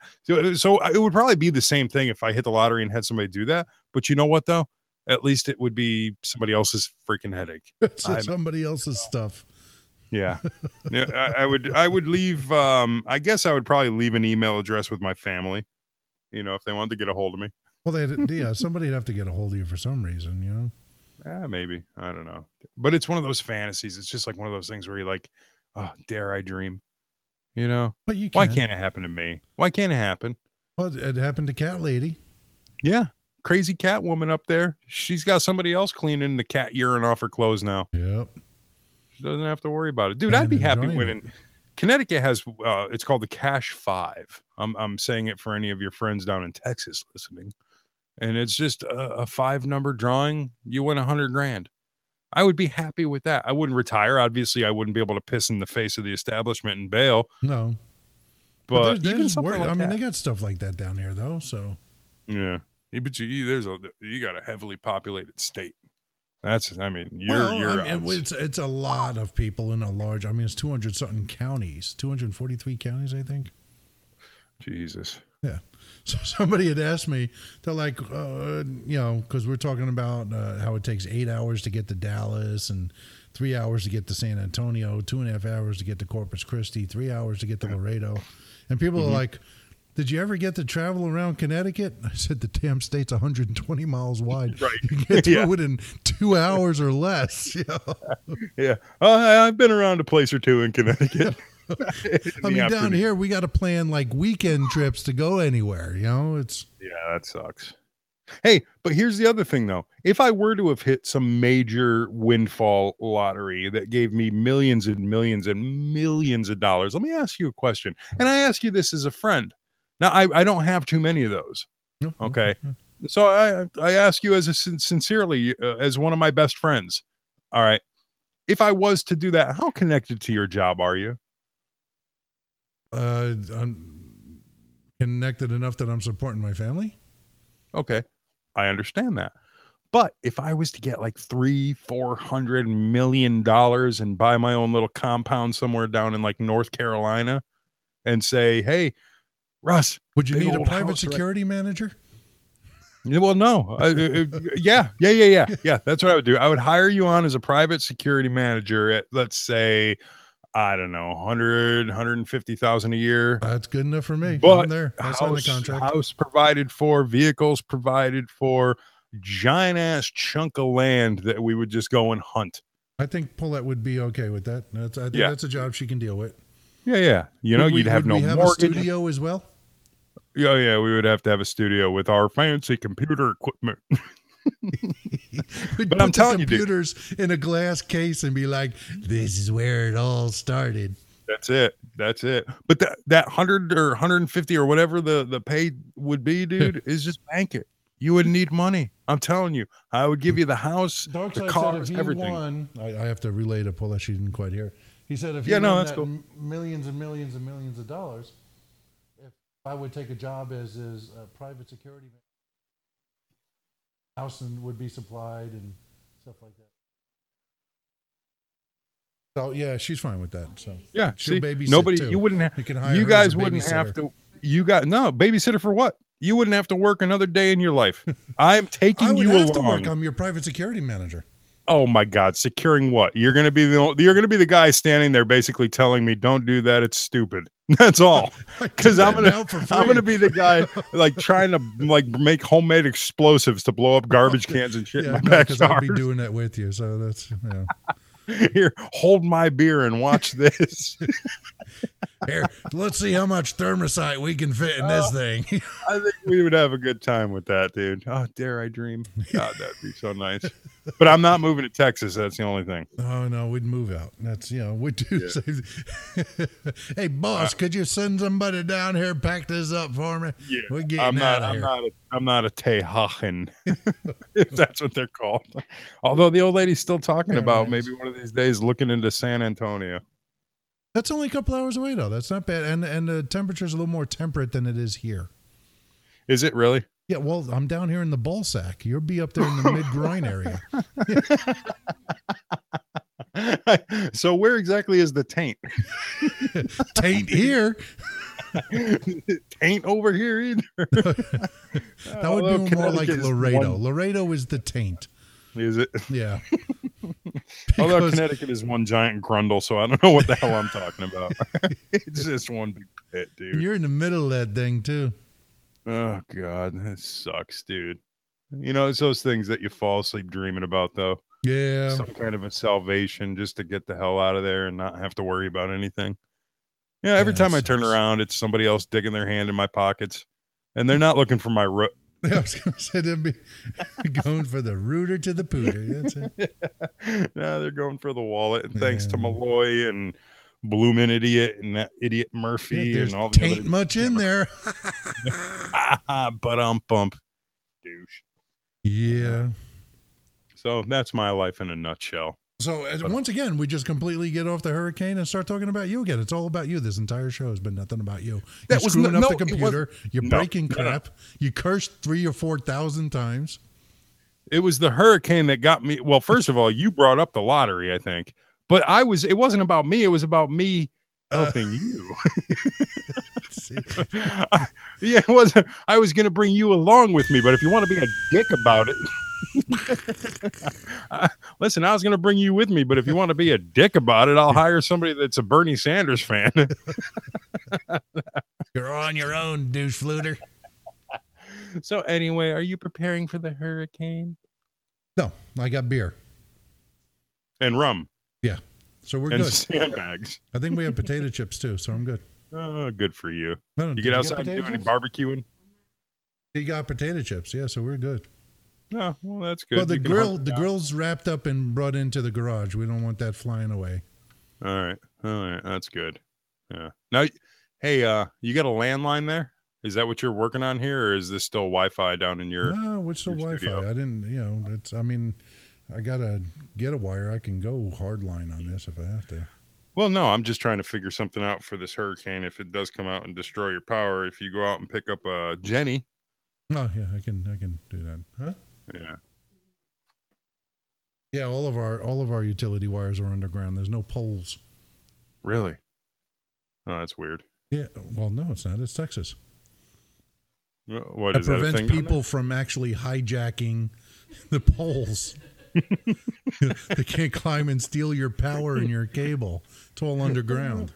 So it would probably be the same thing if I hit the lottery and had somebody do that. But you know what, though? At least it would be somebody else's freaking headache. Somebody else's stuff. Yeah. I would leave. I guess I would probably leave an email address with my family, you know, if they wanted to get a hold of me. Well, somebody'd have to get a hold of you for some reason, you know? Yeah, maybe. I don't know. But it's one of those fantasies. It's just like one of those things where you're like, oh, dare I dream? You know? But you can't. Why can't it happen to me? Why can't it happen? Well, it happened to Cat Lady. Yeah. Crazy cat woman up there. She's got somebody else cleaning the cat urine off her clothes now. Yep. She doesn't have to worry about it. Dude, I'd be happy winning. Connecticut has, it's called the Cash Five. I'm saying it for any of your friends down in Texas listening. And it's just a 5-number drawing. You win $100,000. I would be happy with that. I wouldn't retire. Obviously, I wouldn't be able to piss in the face of the establishment and bail. No, but even something like that. They got stuff like that down here, though. So yeah, but you got a heavily populated state. It's a lot of people in a large. I mean, it's 200 something counties, 243 counties, I think. Jesus. Yeah. So somebody had asked me, they're like, you know, because we're talking about how it takes 8 hours to get to Dallas and 3 hours to get to San Antonio, 2.5 hours to get to Corpus Christi, 3 hours to get to Laredo. And people are like, did you ever get to travel around Connecticut? I said, the damn state's 120 miles wide. Right. You get to it in 2 hours or less. You know? Yeah. I've been around a place or two in Connecticut. Yeah. I mean, down here we got to plan like weekend trips to go anywhere, you know. That sucks. Hey, but here's the other thing though. If I were to have hit some major windfall lottery that gave me millions and millions and millions of dollars, let me ask you a question. And I ask you this as a friend. Now, I don't have too many of those. Okay. So I ask you as sincerely as one of my best friends. All right. If I was to do that, how connected to your job are you? I'm connected enough that I'm supporting my family. Okay. I understand that. But if I was to get like $300-400 million and buy my own little compound somewhere down in like North Carolina and say, hey, Russ, would you need a private security manager? Well, no. Yeah. That's what I would do. I would hire you on as a private security manager at, let's say, I don't know, 100, 150,000 a year. That's good enough for me. But I'm there. I signed the contract. House provided for, vehicles provided for, giant ass chunk of land that we would just go and hunt. I think Paulette would be okay with that. I think that's a job she can deal with. Yeah, yeah. You know, you'd have no mortgage. Would we have a studio as well? Yeah, yeah. We would have to have a studio with our fancy computer equipment. But I'm telling you, computers in a glass case and be like, this is where it all started. That's it. That's it. But that 100 or 150 or whatever the pay would be, dude, is just bank it. You would need money. I'm telling you, I would give you the house, the cars, everything. Won, I have to relay to Paul that she didn't quite hear. He said, if you won millions and millions and millions of dollars, if I would take a job as is a private security man, house and would be supplied and stuff like that. So yeah, she's fine with that. So yeah, she'll babysit nobody. Too. You wouldn't have. You guys wouldn't have to. Babysitter for what? You wouldn't have to work another day in your life. I'm taking you along. I'm your private security manager. Oh my God, securing what? You're gonna be the guy standing there basically telling me, "Don't do that. It's stupid." That's all, because I'm gonna be the guy like trying to like make homemade explosives to blow up garbage cans and shit. Yeah, in my backyard. I'll be doing that with you, so that's Here, hold my beer and watch this. Here, let's see how much thermosite we can fit in this thing. I think we would have a good time with that, dude. Oh, dare I dream? God, that'd be so nice. But I'm not moving to Texas. That's the only thing. Oh no, we'd move out. That's we'd do. Yeah. Hey, boss, could you send somebody down here pack this up for me? Yeah, we're getting I'm not a Tejahan, if that's what they're called. Although the old lady's still talking about maybe one of these days looking into San Antonio. That's only a couple hours away, though. That's not bad. And the temperature's a little more temperate than it is here. Is it really? Yeah, well, I'm down here in the ball sack. You'll be up there in the mid-groin area. So where exactly is the taint? Taint here. Taint over here either. That would be more like Laredo. Laredo is the taint. Is it? Yeah. Although Connecticut is one giant grundle, so I don't know what the hell I'm talking about. It's just one big pit, dude. You're in the middle of that thing, too. Oh, God. That sucks, dude. You know, it's those things that you fall asleep dreaming about, though. Yeah. Some kind of a salvation just to get the hell out of there and not have to worry about anything. Yeah, every time I turn around, it's somebody else digging their hand in my pockets, and they're not looking for my root. I was going to say they'd be going for the rooter to the pooter. That's it. No, they're going for the wallet. And thanks to Malloy and Bloomin' Idiot and that idiot Murphy and all the other. Ain't much in there. But I'm bump. Douche. Yeah. So that's my life in a nutshell. So once again, we just completely get off the hurricane and start talking about you again. It's all about you. This entire show has been nothing about you. You're screwing up the computer. You're breaking crap. You cursed 3,000 or 4,000 times. It was the hurricane that got me. Well, first of all, you brought up the lottery, I think. But it wasn't about me. It was about me helping you. It wasn't. I was going to bring you along with me. But if you want to be a dick about it. Listen, I was going to bring you with me, but if you want to be a dick about it, I'll hire somebody that's a Bernie Sanders fan. You're on your own, douche fluter. So anyway, are you preparing for the hurricane? No, I got beer. And rum. Yeah. So we're good. Sandbags. I think we have potato chips too, so I'm good. Oh, good for you. No, you get outside and do any barbecuing? You got potato chips. Yeah, so we're good. Oh, well, that's good. Well, the grill's wrapped up and brought into the garage. We don't want that flying away. All right. That's good. Yeah. Now, hey, you got a landline there? Is that what you're working on here, or is this still Wi-Fi down in your? No, it's still Wi-Fi. Studio? I didn't. I gotta get a wire. I can go hardline on this if I have to. Well, no, I'm just trying to figure something out for this hurricane. If it does come out and destroy your power, if you go out and pick up a Jenny. Oh yeah, I can do that. Huh? Yeah. Yeah, all of our utility wires are underground. There's no poles. Really? Oh, that's weird. Yeah. Well, no, it's not. It's Texas. What is that? It prevents people from actually hijacking the poles. They can't climb and steal your power and your cable. It's all underground.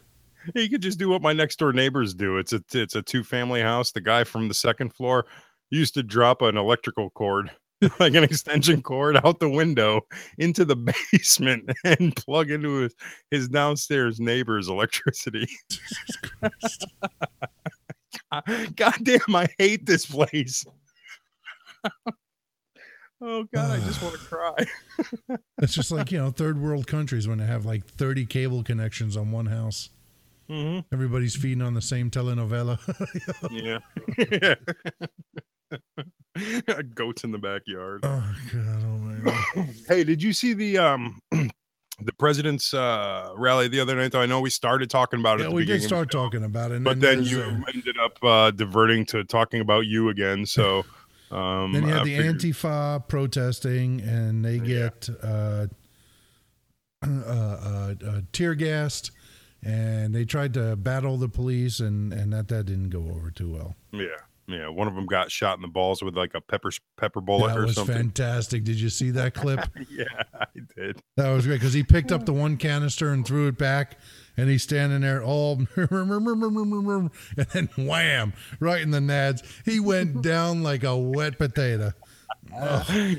You could just do what my next door neighbors do. It's a two-family house. The guy from the second floor used to drop an electrical cord, like an extension cord, out the window into the basement and plug into his downstairs neighbor's electricity. Jesus Christ. Goddamn, I hate this place. Oh, God, I just want to cry. It's just like, third world countries when they have like 30 cable connections on one house. Mm-hmm. Everybody's feeding on the same telenovela. Yeah. Goats in the backyard. Oh, God. Oh, man. Hey, did you see the president's rally the other night? Though I know we started talking about it. Yeah, we did start talking about it. And but then you ended up diverting to talking about you again. So then you had the Antifa protesting, and they get tear gassed. And they tried to battle the police, and that didn't go over too well. Yeah. One of them got shot in the balls with like a pepper bullet or something. That was fantastic. Did you see that clip? Yeah, I did. That was great because he picked up the one canister and threw it back, and he's standing there all, and then wham, right in the nads. He went down like a wet potato.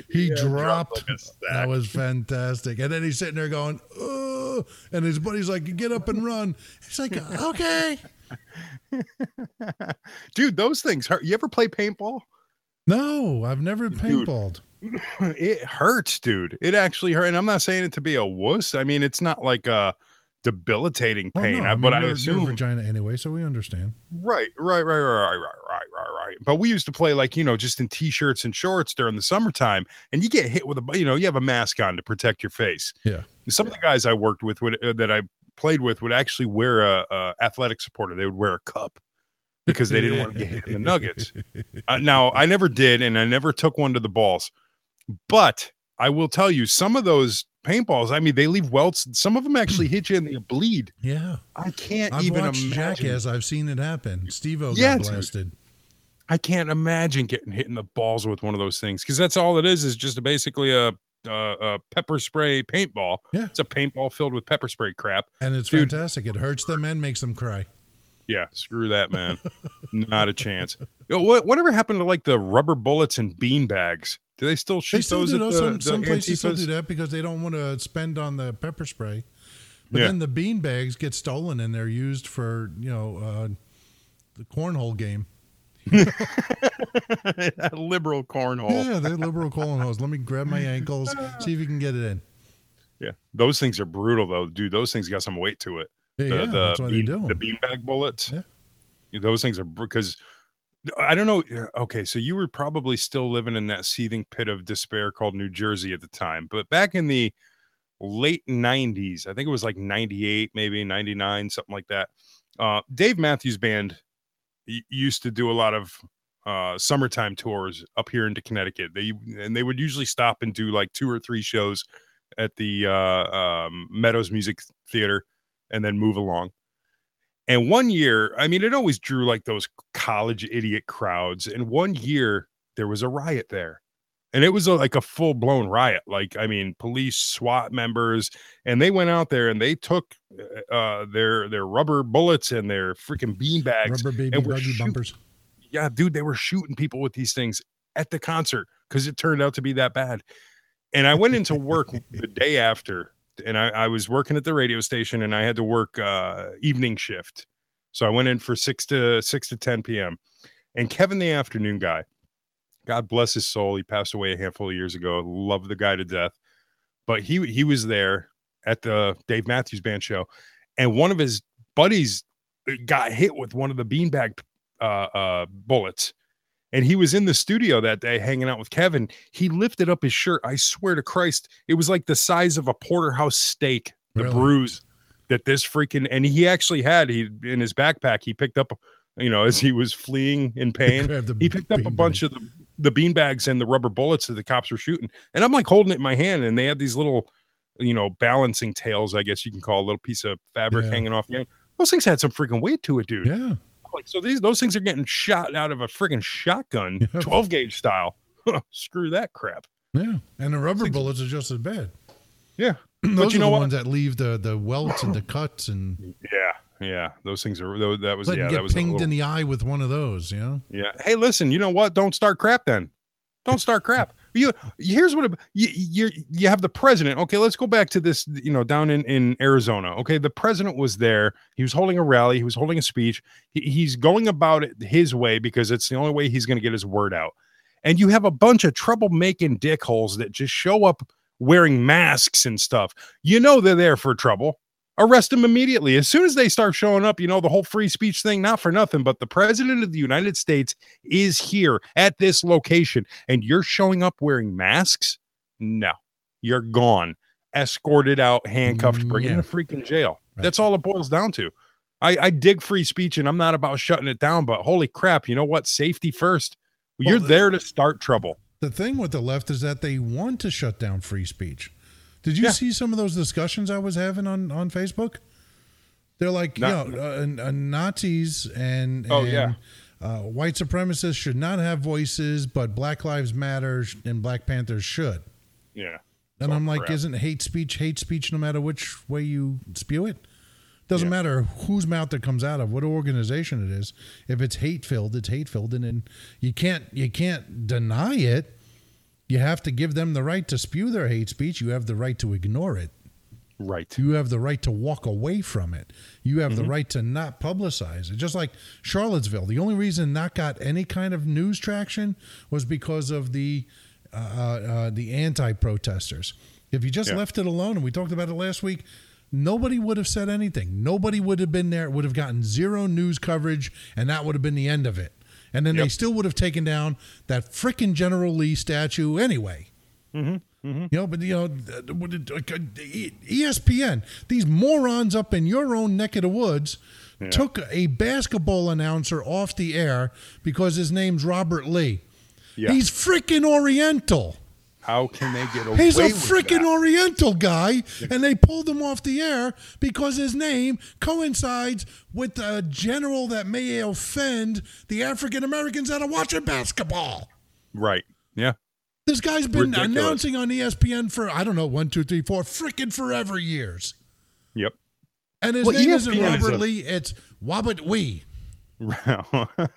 He dropped like that was fantastic. And then he's sitting there going, oh, and his buddy's like, get up and run. He's like, okay. Dude, those things hurt. You ever play paintball? No, I've never paintballed. Dude, it hurts, dude. It actually hurt. And I'm not saying it to be a wuss. I mean, it's not like a debilitating pain. Oh, no. I mean, but I assume vagina anyway, so we understand. Right. But we used to play like, just in t-shirts and shorts during the summertime, and you get hit with a, you have a mask on to protect your face. Yeah. Some of the guys I worked with that I played with would actually wear a athletic supporter. They would wear a cup because they didn't want to get hit in the nuggets. Now, I never did, and I never took one to the balls. But I will tell you, some of those paintballs, I mean, they leave welts. Some of them actually hit you and they bleed. Yeah. I can't even imagine. Jackass, I've seen it happen. Steve-O got blasted. I can't imagine getting hit in the balls with one of those things, because that's all it is just basically a pepper spray paintball. Yeah. It's a paintball filled with pepper spray crap. And it's fantastic. It hurts them and makes them cry. Yeah, screw that, man. Not a chance. Whatever happened to like the rubber bullets and bean bags? Do they still shoot those? Some places still do that because they don't want to spend on the pepper spray. But then the bean bags get stolen and they're used for the cornhole game. Liberal cornhole. Yeah, they're liberal cornholes. Let me grab my ankles, see if you can get it in. Yeah, those things are brutal though, dude. Those things got some weight to it. Yeah, that's what they do. The bean bag bullets. Yeah. Those things are because. I don't know. Okay, so you were probably still living in that seething pit of despair called New Jersey at the time. But back in the late 90s, I think it was like 98, maybe 99, something like that. Dave Matthews Band used to do a lot of summertime tours up here into Connecticut. They would usually stop and do like 2 or 3 shows at the Meadows Music Theater and then move along. And one year, I mean, it always drew like those college idiot crowds. And one year there was a riot there, and it was like a full blown riot. Like, I mean, police, SWAT members, and they went out there and they took their rubber bullets and their freaking bean bags, rubber baby buggy bumpers. Yeah, dude, they were shooting people with these things at the concert because it turned out to be that bad. And I went into work the day after. And I was working at the radio station, and I had to work evening shift. So I went in for 6 to 10 p.m. And Kevin, the afternoon guy, God bless his soul, he passed away a handful of years ago. Love the guy to death. But he was there at the Dave Matthews Band show, and one of his buddies got hit with one of the beanbag bullets. And he was in the studio that day hanging out with Kevin. He lifted up his shirt. I swear to Christ, it was like the size of a porterhouse steak, bruise that this freaking, and he actually had, in his backpack, he picked up, as he was fleeing in pain, he picked up a bunch of the bean bags and the rubber bullets that the cops were shooting. And I'm like holding it in my hand, and they had these little, balancing tails, I guess you can call a little piece of fabric hanging off. Those things had some freaking weight to it, dude. Yeah. Like, so those things are getting shot out of a freaking shotgun, 12 gauge style. Screw that crap. Yeah, and the rubber bullets are just as bad. Yeah, those are the ones that leave the welts and the cuts and. Yeah, those things are. That was that was pinged in the eye with one of those. You know. Yeah. Hey, listen. You know what? Don't start crap. Then, don't start crap. Here's what you have the president. Okay, let's go back to this. You know, down in Arizona. Okay, the president was there. He was holding a rally. He was holding a speech. He's going about it his way because it's the only way he's going to get his word out. And you have a bunch of trouble-making dickholes that just show up wearing masks and stuff. You know they're there for trouble. Arrest them immediately. As soon as they start showing up, you know, the whole free speech thing, not for nothing, but the president of the United States is here at this location, and you're showing up wearing masks? No. You're gone. Escorted out, handcuffed, bring in a freaking jail. Right. That's all it boils down to. I dig free speech, and I'm not about shutting it down, but holy crap, you know what? Safety first. You're there to start trouble. The thing with the left is that they want to shut down free speech. Did you see some of those discussions I was having on Facebook? They're like, Nazis and white supremacists should not have voices, but Black Lives Matter and Black Panthers should. Yeah. And I'm like, isn't hate speech no matter which way you spew it? Doesn't matter whose mouth it comes out of, what organization it is. If it's hate-filled, it's hate-filled, and then you can't deny it. You have to give them the right to spew their hate speech. You have the right to ignore it. Right. You have the right to walk away from it. You have the right to not publicize it. Just like Charlottesville, the only reason that got any kind of news traction was because of the anti-protesters. If you just left it alone, and we talked about it last week, nobody would have said anything. Nobody would have been there. It would have gotten zero news coverage, and that would have been the end of it. And then they still would have taken down that frickin' General Lee statue anyway. You know, but, you know, ESPN, these morons up in your own neck of the woods took a basketball announcer off the air because his name's Robert Lee. Yeah. He's frickin' Oriental. How can they get away with that? He's a freaking Oriental guy, and they pulled him off the air because his name coincides with a general that may offend the African Americans that are watching basketball. Right. Yeah. This guy's been announcing on ESPN for, I don't know, 1, 2, 3, 4 freaking forever years. Yep. And his name isn't Robert Lee, it's Wobbit Wee. Wow. Oh,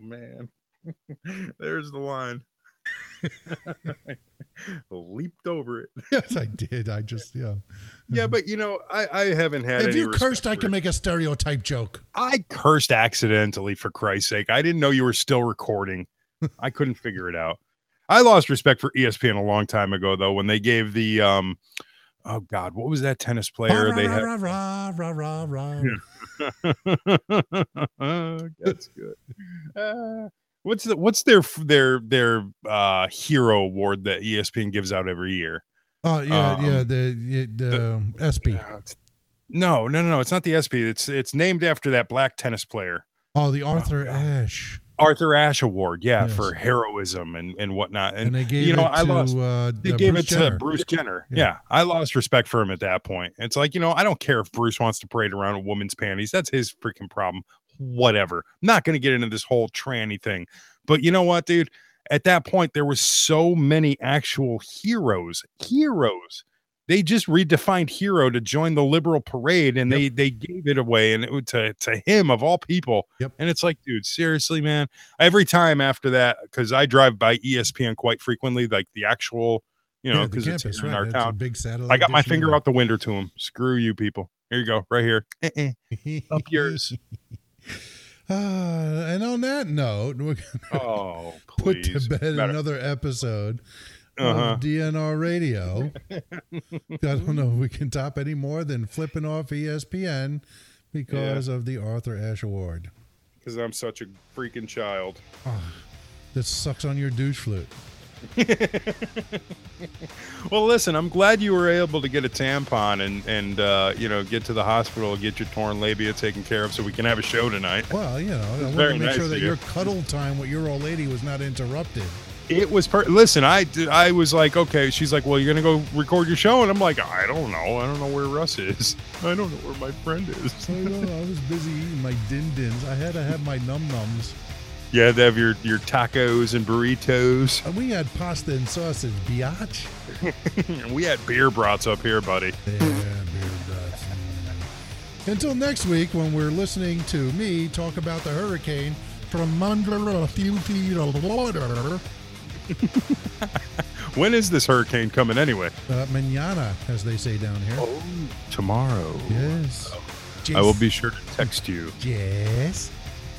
man. There's the line. Leaped over it. Yes, I did. I just but you know, I haven't had. If you cursed, I can make a stereotype joke. I cursed accidentally, for Christ's sake. I didn't know you were still recording. I couldn't figure it out. I lost respect for ESPN a long time ago, though, when they gave the oh God, what was that tennis player they had? Rah, rah, rah, rah. Yeah. That's good. What's their hero award that ESPN gives out every year? Oh the ESPY. No, it's not the ESPY. It's named after that black tennis player. Oh, the Arthur Ashe Award, for heroism and whatnot. And they gave it to Bruce Jenner. Yeah, I lost respect for him at that point. It's like, you know, I don't care if Bruce wants to parade around a woman's panties. That's his freaking problem. Whatever. I'm not going to get into this whole tranny thing, but you know what, dude? At that point, there were so many actual heroes. They just redefined hero to join the liberal parade, and they gave it away, and it to him of all people. Yep. And it's like, dude, seriously, man. Every time after that, because I drive by ESPN quite frequently, like the actual, you know, because it's in our town. Big satellite. I got my finger out the window to him. Screw you, people. Here you go, right here. Up yours. And on that note, we're gonna put to bed another episode of DNR Radio. I don't know if we can top any more than flipping off ESPN because of the Arthur Ashe Award. Because I'm such a freaking child. That sucks on your douche flute. Well, listen, I'm glad you were able to get a tampon and you know, get to the hospital, get your torn labia taken care of so we can have a show tonight. Well, you know, I want to make sure that your cuddle time with your old lady was not interrupted. It was listen, I was like, okay, she's like, well, you're going to go record your show, and I'm like, I don't know where Russ is. I don't know where my friend is. I was busy eating my din-dins. I had to have my num-nums. You had to have your tacos and burritos. And we had pasta and sausage, biatch. And we had beer brats up here, buddy. Yeah, beer brats. Until next week, when we're listening to me talk about the hurricane from under a few feet of water. When is this hurricane coming anyway? Mañana, as they say down here. Oh, tomorrow. Yes. I will be sure to text you. Yes.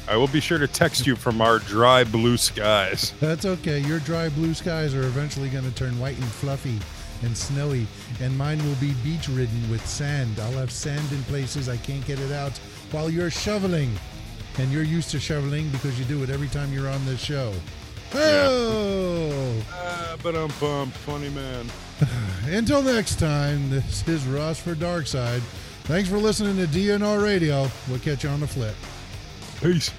I will be sure to text you from our dry blue skies. That's okay. Your dry blue skies are eventually going to turn white and fluffy and snowy, and mine will be beach-ridden with sand. I'll have sand in places I can't get it out while you're shoveling. And you're used to shoveling because you do it every time you're on this show. Oh! Yeah. But I'm bummed. Funny man. Until next time, this is Russ for Dark Side. Thanks for listening to DNR Radio. We'll catch you on the flip. Peace.